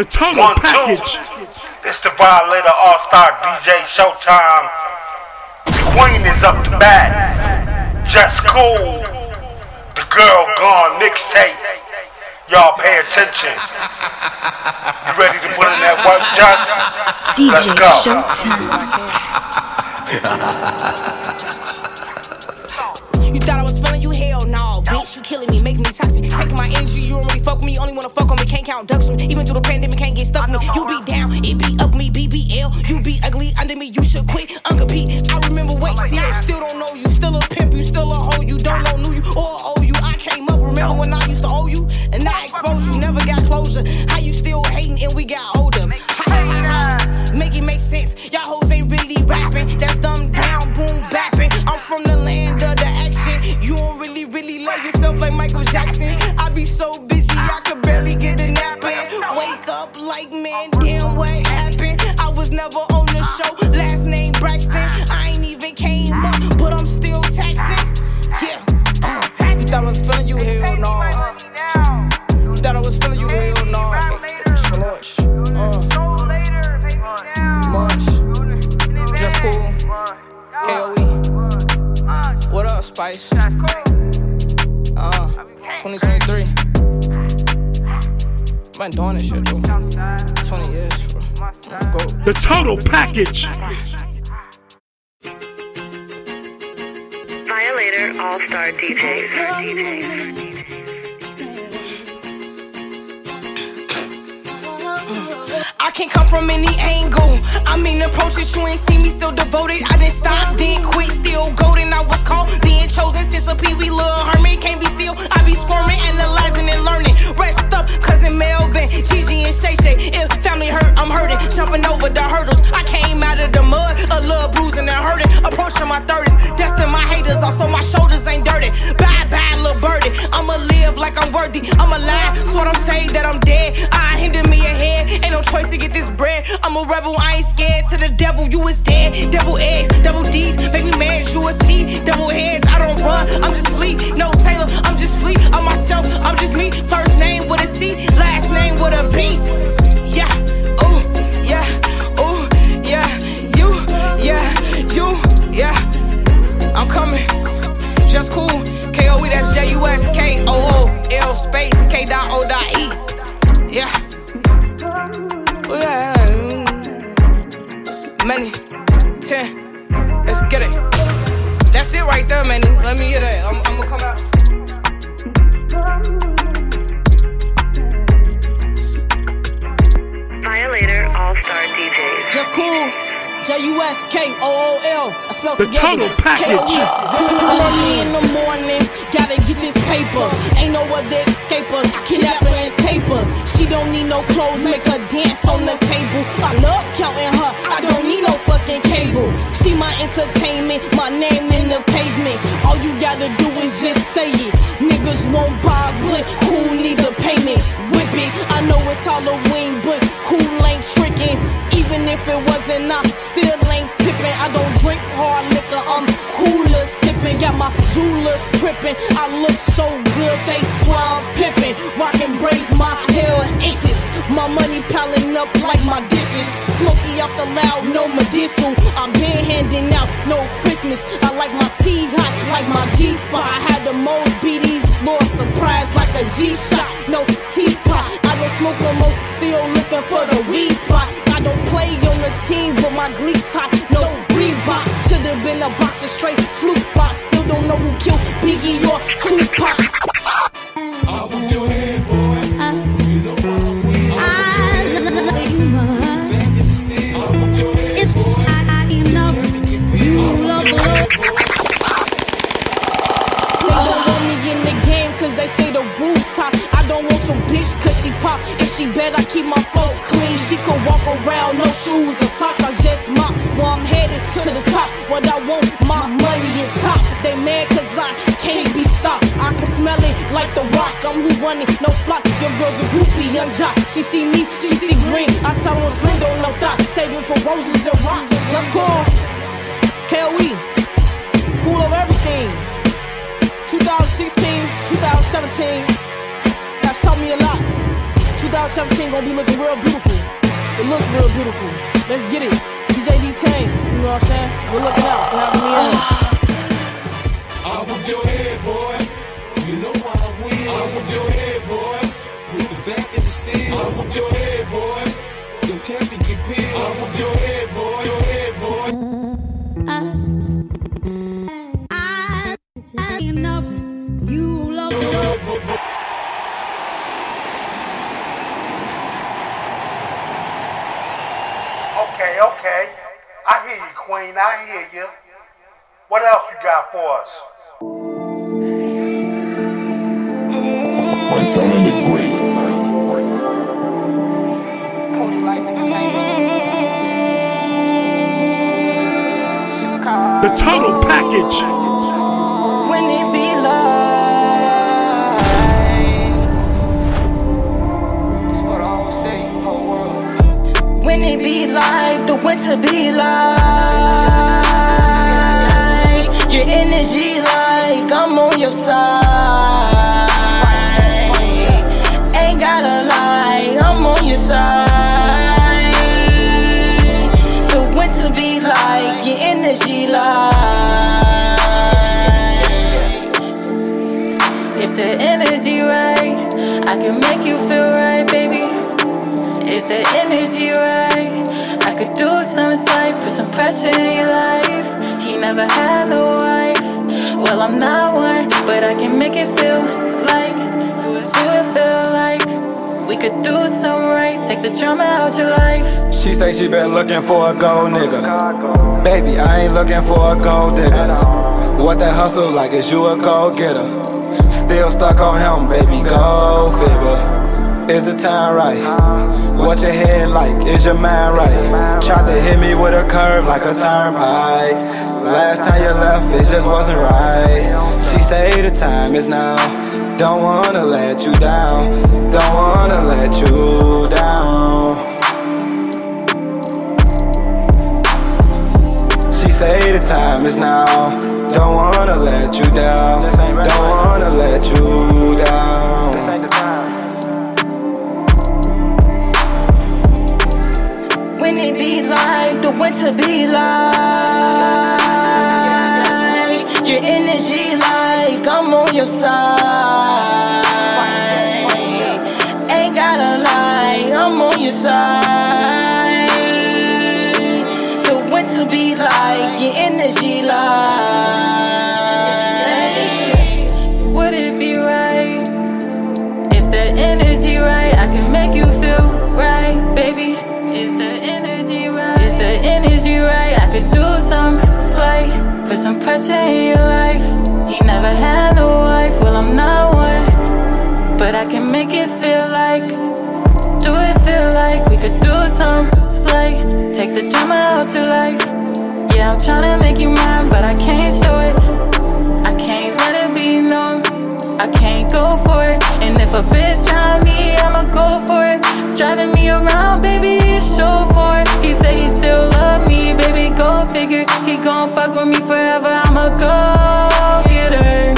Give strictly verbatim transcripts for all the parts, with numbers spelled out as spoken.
The total One, package. Two. It's the Violator All-Star D J Showtime. The queen is up to bat. JUSKOOL. The girl gone mixtape. Y'all pay attention. You ready to put in that work, Just? D J Let's go. Showtime. You thought I was feeling you? Hell no, bitch. You killing me, making me toxic, taking my energy. You don't really fuck with me. Only wanna fuck on me. Can't count ducks with me. Even through the pandemic, can't get stuck with me. You be down, it be up me. B B L, you be ugly under me. You should quit, Uncle Pete. I remember wait still, still don't know you. Still a pimp, you still a hoe. You don't know knew you or owe you. I came up. Remember when I used to owe you and I exposed you? Never got closure. How you still hating and we got older? Make it make sense. Y'all hoes ain't really rapping. That's dumb down, boom bapping. I'm from the land of the action. You don't really, really love yourself like Michael Jackson. I be so busy, I could barely get a nap in. Wake up like, man, damn, what happened? I was never on the show. Last name Braxton. I ain't even came up, but I'm still taxing. Yeah. Uh, you thought I was feeling you, hell no. You thought I was feeling you, hell no. Uh. Munch, JUSKOOL, K O E What up, Spice? Uh, twenty twenty-three. I've been doing this shit, though. twenty years, bro. Go. The total package. Violator All-Star D J. D J. I can come from any angle. I mean, approach it, you ain't see me still devoted. I didn't stop, didn't quit, still golden. I was called, being chosen since a pee-wee little hermit. Can't be still, I be squirming, analyzing and learning. Rest up, cousin Melvin, Gigi and Shay Shay. If family hurt, I'm hurting, jumping over the hurdles. I came out of the mud, a little bruising and hurting. Approaching my thirties, destined my haters off so my shoulders ain't dirty. Bye bye, little birdie. I'ma live like I'm worthy. I'ma lie, swear I'm saying that I'm dead. I hindered me ahead, ain't no choice to get this bread. I'm a rebel, I ain't scared. To the devil, you is dead. Double A's, double D's, make me mad, you a C. Double heads, I don't run, I'm just flee. No Taylor, I'm just flee. I'm myself, I'm just me. First name with a C, last name with a B. Yeah, ooh, yeah, ooh, yeah. You, yeah, you, yeah. I'm coming, JUSKOOL, K O E, that's J U S K O O L space, K dot O dot E. Yeah. Yeah. Money, ten, let's get it. That's it right there, man. Let me hear that. I'm, I'm gonna come out. Violator All-Star D J. JUSKOOL, J U S K O O L. I spelled the total package. In the morning, gotta get this paper. Ain't no other escaper, kidnapper and taper. She don't need no clothes, make her dance on the table. I love counting her, I don't need no fucking cable. She my entertainment, my name in the pavement. All you gotta do is just say it. Niggas won't buy split, cool need the payment. Whip it, I know it's Halloween, but cool ain't tricking. Even if it wasn't, I still ain't tipping. I don't drink hard liquor, I'm cooler sipping. Got my jewelers crippin', I look so good, they swear I'm pippin'. Rockin' braids, my hair inches, my money piling up like my dishes. Smokey off the loud, no medicinal. I've been handing out no Christmas. I like my tea hot, like my G-spot. I had the most B Ds, Lord, surprise like a G-shot. No teapot, I don't smoke no more, still looking for the weed spot. I don't play on the team, but my gleek's hot, no Reebok. Should've been a boxer, straight fluke box. Still don't know who killed Biggie or Tupac. Off of your head, boy. You know I'm weak. I love you, boy. It's I know you love me. They don't want me in the game cause they say the roof's hot. I don't want your bitch cause she pop. If she bet I keep my phone clean. She can walk around, no shoes or socks. I just mop where I'm headed to the top. What I want, my money and top. They mad cause I can't be stopped. I can smell it like the rock. I'm who won it, no flop. Your girl's a groupie, young jock. She see me, she see green. I tell her sling on no thought. Saving for roses and rocks. JUSKOOL, K O E, cool of everything. twenty sixteen, twenty seventeen, that's taught me a lot. twenty seventeen gonna be looking real beautiful. It looks real beautiful. Let's get it. He's J D Tang, you know what I'm saying? We're looking out for having me on. I'll whip your head, boy. You know why I will. I'll whip your head, boy. With the back and the steel. I'll whip your head, boy. You can't be compared. I'll whip your head, boy. Your head, boy. I, I, I enough. You love me. Okay, okay. I hear you, Queen. I hear you. What else you got for us? Montana the Great. The total package. When it be light, it's for the whole city, whole world. When it be light, the winter be light. Your energy like I'm on your side. Energy light. If the energy right, I can make you feel right, baby. If the energy right, I could do something slight, put some pressure in your life. He never had no wife. Well, I'm not one, but I can make it feel like you would do it feel like we could do something right, take the drama out your life. She say she been looking for a gold nigga. Baby, I ain't looking for a gold digger. What that hustle like, is you a gold getter? Still stuck on him, baby, go figure. Is the time right? What your head like, is your mind right? Tried to hit me with a curve like a turnpike. Last time you left, it just wasn't right. She say the time is now. Don't wanna let you down. Don't wanna let you down. Say the time is now. Don't wanna let you down. Don't wanna let you down. When it be like the winter be like, your energy like I'm on your side. Ain't gotta lie, I'm on your side. Be like your energy light. Would it be right if the energy right? I can make you feel right, baby. Is the energy right? Is the energy right? I could do some slight, put some pressure in your life. He never had no wife. Well, I'm not one, but I can make it feel like, do it feel like we could do some slight, take the drama out your life. Yeah, I'm tryna make you mine, but I can't show it. I can't let it be known. I can't go for it. And if a bitch try me, I'ma go for it. Driving me around, baby, he's sure for it. He said he still love me, baby, go figure. He gon' fuck with me forever, I'ma go get her.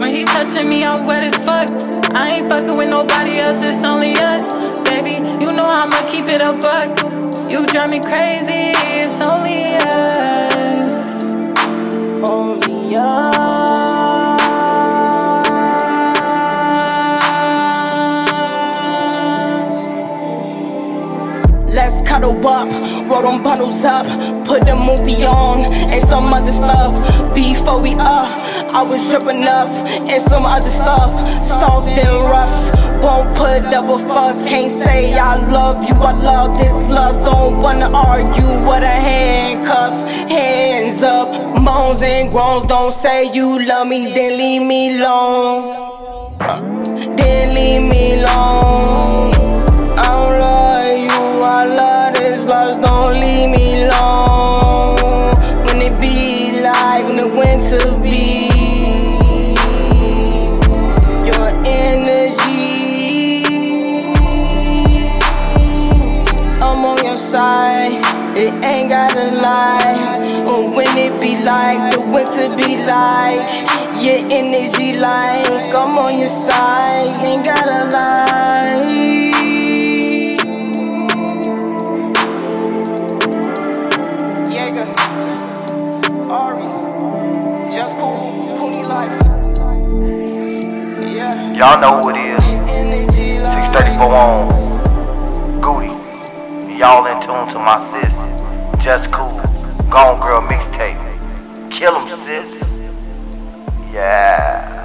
When he touching me, I'm wet as fuck. I ain't fucking with nobody else, it's only us. Baby, you know I'ma keep it a buck. You drive me crazy, it's only us. Only us. Let's cuddle up, roll them bottles up, put the movie on, and some other stuff. Before we up, I was tripping up, and some other stuff. Soft and rough. Won't put up a fuss, can't say I love you, I love this lust. Don't wanna argue with the handcuffs, hands up. Moans and groans, don't say you love me, then leave me alone. uh, Then leave me alone. I don't love you, I love this lust, don't leave me alone. When it be like, when the winter be. It ain't gotta lie. Or when it be like, the winter be like. your energy like I'm on your side. Ain't gotta lie. Y'all know who it is. six thirty-four on Goody. Y'all in tune to my sis. Just cool. Gone Girl mixtape. Kill 'em, sis. Yeah.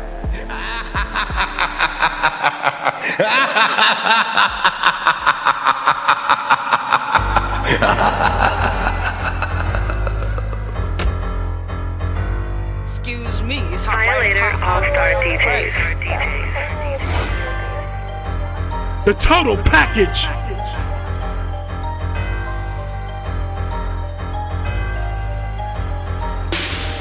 Excuse me. It's Violator All-Star D Js. The total package.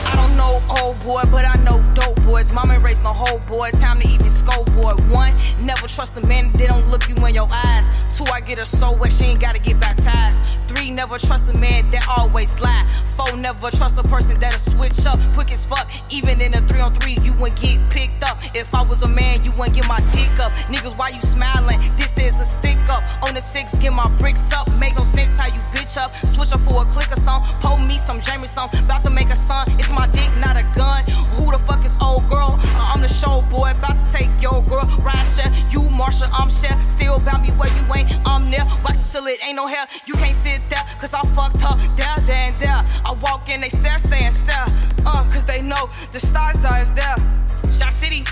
I don't know old boy, but I know dope boys. Mama raised the whole boy. Time to even scope boy. One, never trust a man that don't look you in your eyes. Two, I get her so wet she ain't gotta get baptized. Three, never trust a man that always lie. Four, never trust a person that'll switch up quick as fuck. Even in a three on three, you wouldn't get picked up. If I was a man, you wouldn't get my dick up. Niggas, why you smiling? This is a stick up. On the six, get my bricks up. Make no sense how you bitch up. Switch up for a click or something. Pull me some Jamie something. About to make a son. It's my dick, not a gun. Who the fuck is old girl? Uh, I'm the show boy. About to take your girl. Ride share. You Marsha, I'm share. Still bout me where you ain't. I'm there. Wax till it ain't no hair. You can't sit there, cause I fucked up there, there, and there. I walk in, they stare, stay and stare. Uh, cause they know the star star is there. Shot City,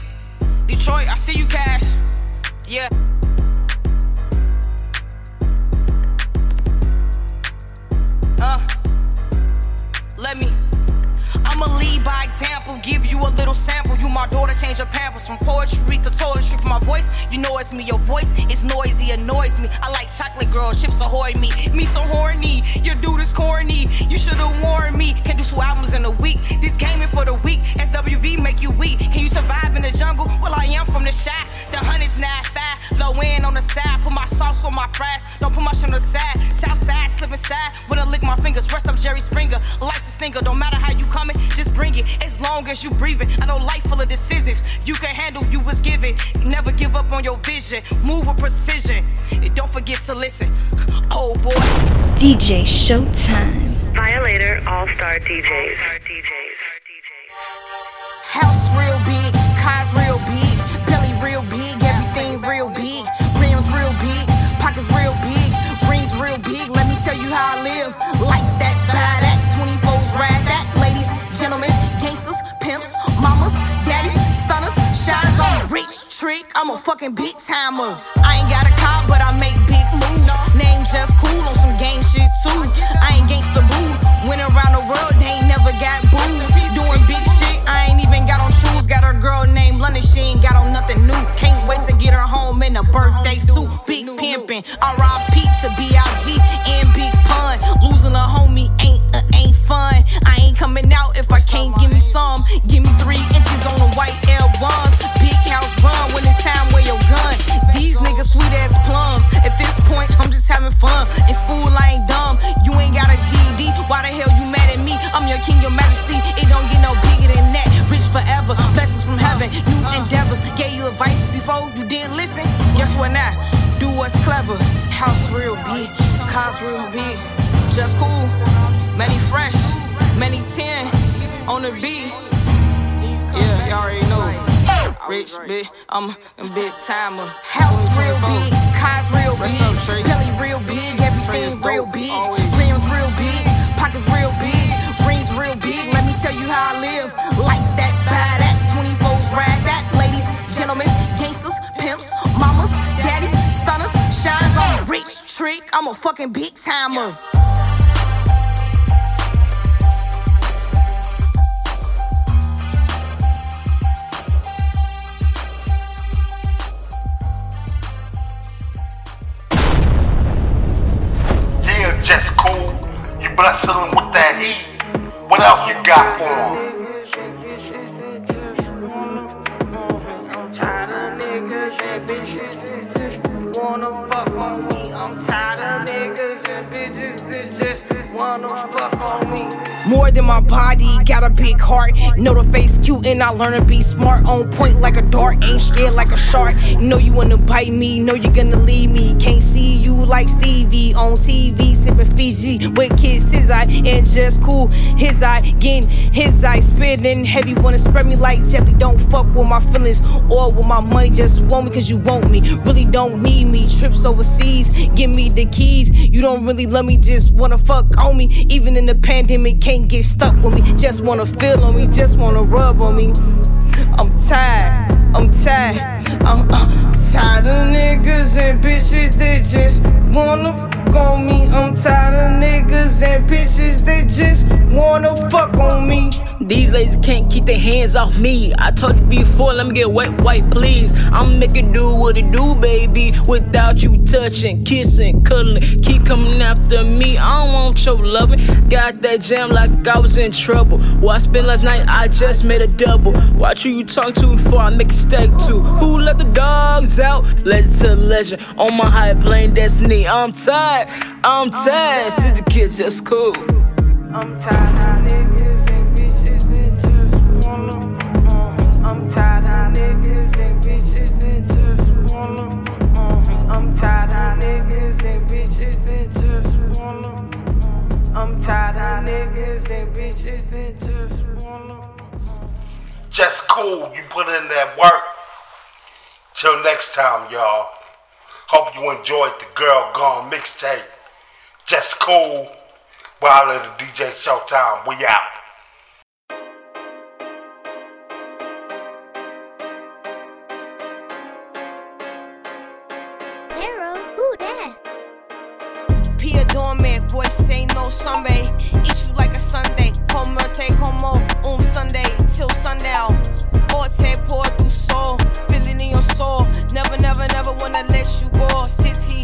Detroit, I see you, Cash. Yeah. Uh, let me. I'ma lead by example, give you a little sample. You my daughter, change your pampers from poetry to toiletry. For my voice, you know it's me. Your voice is noisy, annoys me. I like chocolate girl, chips ahoy me. Me so horny, your dude is corny. You should've warned me. Can do two albums in a week. This game in for the week. S W V make you weak. Can you survive in the jungle? Well, I am from the shy. The hundreds nine five, low end on the side. Put my sauce on my fries. Don't put my shit on the side. South side, slip inside. When I lick my fingers, rest up Jerry Springer. Life's a stinger. Don't matter how you coming. Just bring it, as long as you breathing. I know life full of decisions you can handle, you was given. Never give up on your vision, move with precision. And don't forget to listen, oh boy. D J Showtime. Violator All-Star D Js. House real big, cars real big, belly real big, everything real big. Rims real big, pockets real big, rings real big. Let me tell you how I live, like that, buy that, twenty-fours ride that. Gentlemen, gangsters, pimps, mamas, daddies, stunners, shotters. I'm a rich trick, I'm a fucking big timer. I ain't got a car, but I make big moves. Name just cool on some gang shit too. I ain't gangsta boo. Went around the world, they ain't never got booed. Doing big shit, I ain't even got on shoes. Got a girl named London, she ain't got on nothing new. Can't wait to get her home in a birthday suit. Big pimpin', R I P to B I G and Big Pun. Losing a homie ain't a ain't fun. I ain't coming out if I can't give me some. Give me three inches on the white L ones. Big house run when it's time, wear your gun. These niggas sweet ass plums. At this point, I'm just having fun. In school, I ain't dumb. You ain't got a G E D. Why the hell you mad at me? I'm your king, your majesty. It don't get no bigger than that. Rich forever, blessings from heaven. New endeavors. Gave you advice before, you didn't listen. Guess what now? Do what's clever. House real big, cars real big. Just cool, many fresh, many ten on the beat. Yeah, y'all already know. Rich bitch, I'm a big timer. House real big, cars real big, belly real big, everything real big. Rims real big, pockets real big, rings real big. Let me tell you how I live. Like that, buy that, twenty-fours ride that. Ladies, gentlemen, gangsters, pimps, mamas, daddies, stunners, shotters. I'm a rich trick, I'm a fucking big timer. Just cool, you blessing them with that heat. What else you got for them? I'm tired of niggas and bitches that just wanna fuck on me. I'm tired of niggas and bitches that just wanna fuck on me. more than my body, got a big heart. Know the face cute and I learn to be smart. On point like a dart, ain't scared like a shark. Know you wanna bite me, know you're gonna leave me. Can't see you like Stevie on T V, sipping Fiji with kids his eye. And JUSKOOL, his eye, getting his eye, spinning heavy. Wanna spread me like Jeffy, don't fuck with my feelings or with my money. Just want me cause you want me, really don't need me. Trips overseas, give me the keys. You don't really love me, just wanna fuck on me. Even in the pandemic, can't get stuck with me. Just wanna feel on me, just wanna rub on me. I'm tired, I'm tired, I'm, I'm tired of niggas and bitches that just wanna fuck on me. I'm tired of niggas and bitches that just wanna fuck on me. These ladies can't keep their hands off me. I told you before, let me get wet, white, please. I'ma make it do what it do, baby. Without you touching, kissing, cuddling, keep coming after me. I don't want your loving. Got that jam like I was in trouble. Well, I spent last night, I just made a double. Watch who you talk to before I make a stake to. Who let the dogs out? Legend to legend. On my high plane destiny. I'm tired, I'm tired. Since the kid just cool. I'm tired, nigga. JUSKOOL, you put in that work. Till next time, y'all. Hope you enjoyed the Girl Gone mixtape. JUSKOOL, Violator D J Showtime. We out. Voice ain't no sunbae, eat you like a sundae. Como te como un Sunday till sundown. Orte pour through soul, feeling in your soul. Never, never, never wanna let you go. City,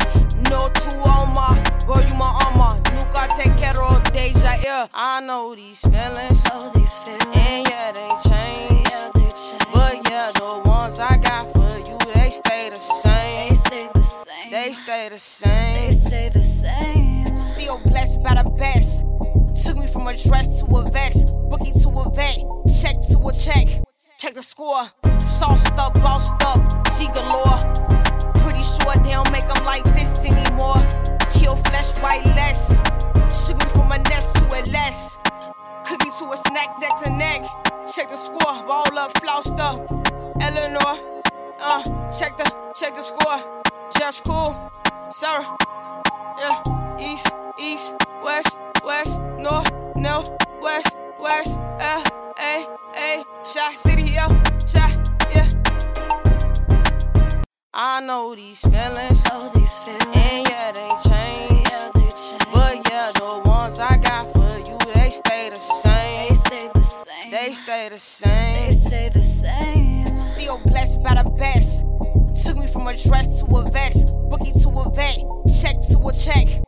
no tu alma, girl you my alma. Nunca te quiero deja ir. I know these feelings, oh these feelings, and yeah they change, yeah, they change. But yeah the ones I got for you they stay the same, they stay the same, they stay the same, they stay the same. Still blessed by the best. Took me from a dress to a vest, bookie to a vet, check to a check. Check the score. Sauced up, bossed up, G galore. Pretty sure they don't make them like this anymore. Kill flesh, white less. Shook me from a nest to a less. Cookie to a snack, neck to neck. Check the score, roll up, floused up. Eleanor, uh, check the, check the score. JUSKOOL, sir, yeah. East, east, west, west, north, north, west, west, L, A, A, Shy City, yo, Shy, yeah. I know these feelings, oh these feelings, and yeah they change, yeah they change. But yeah the ones I got for you they stay the same, they stay the same, they stay the same, they stay the same. Still blessed by the best. Took me from a dress to a vest, bookie to a vet, check to a check.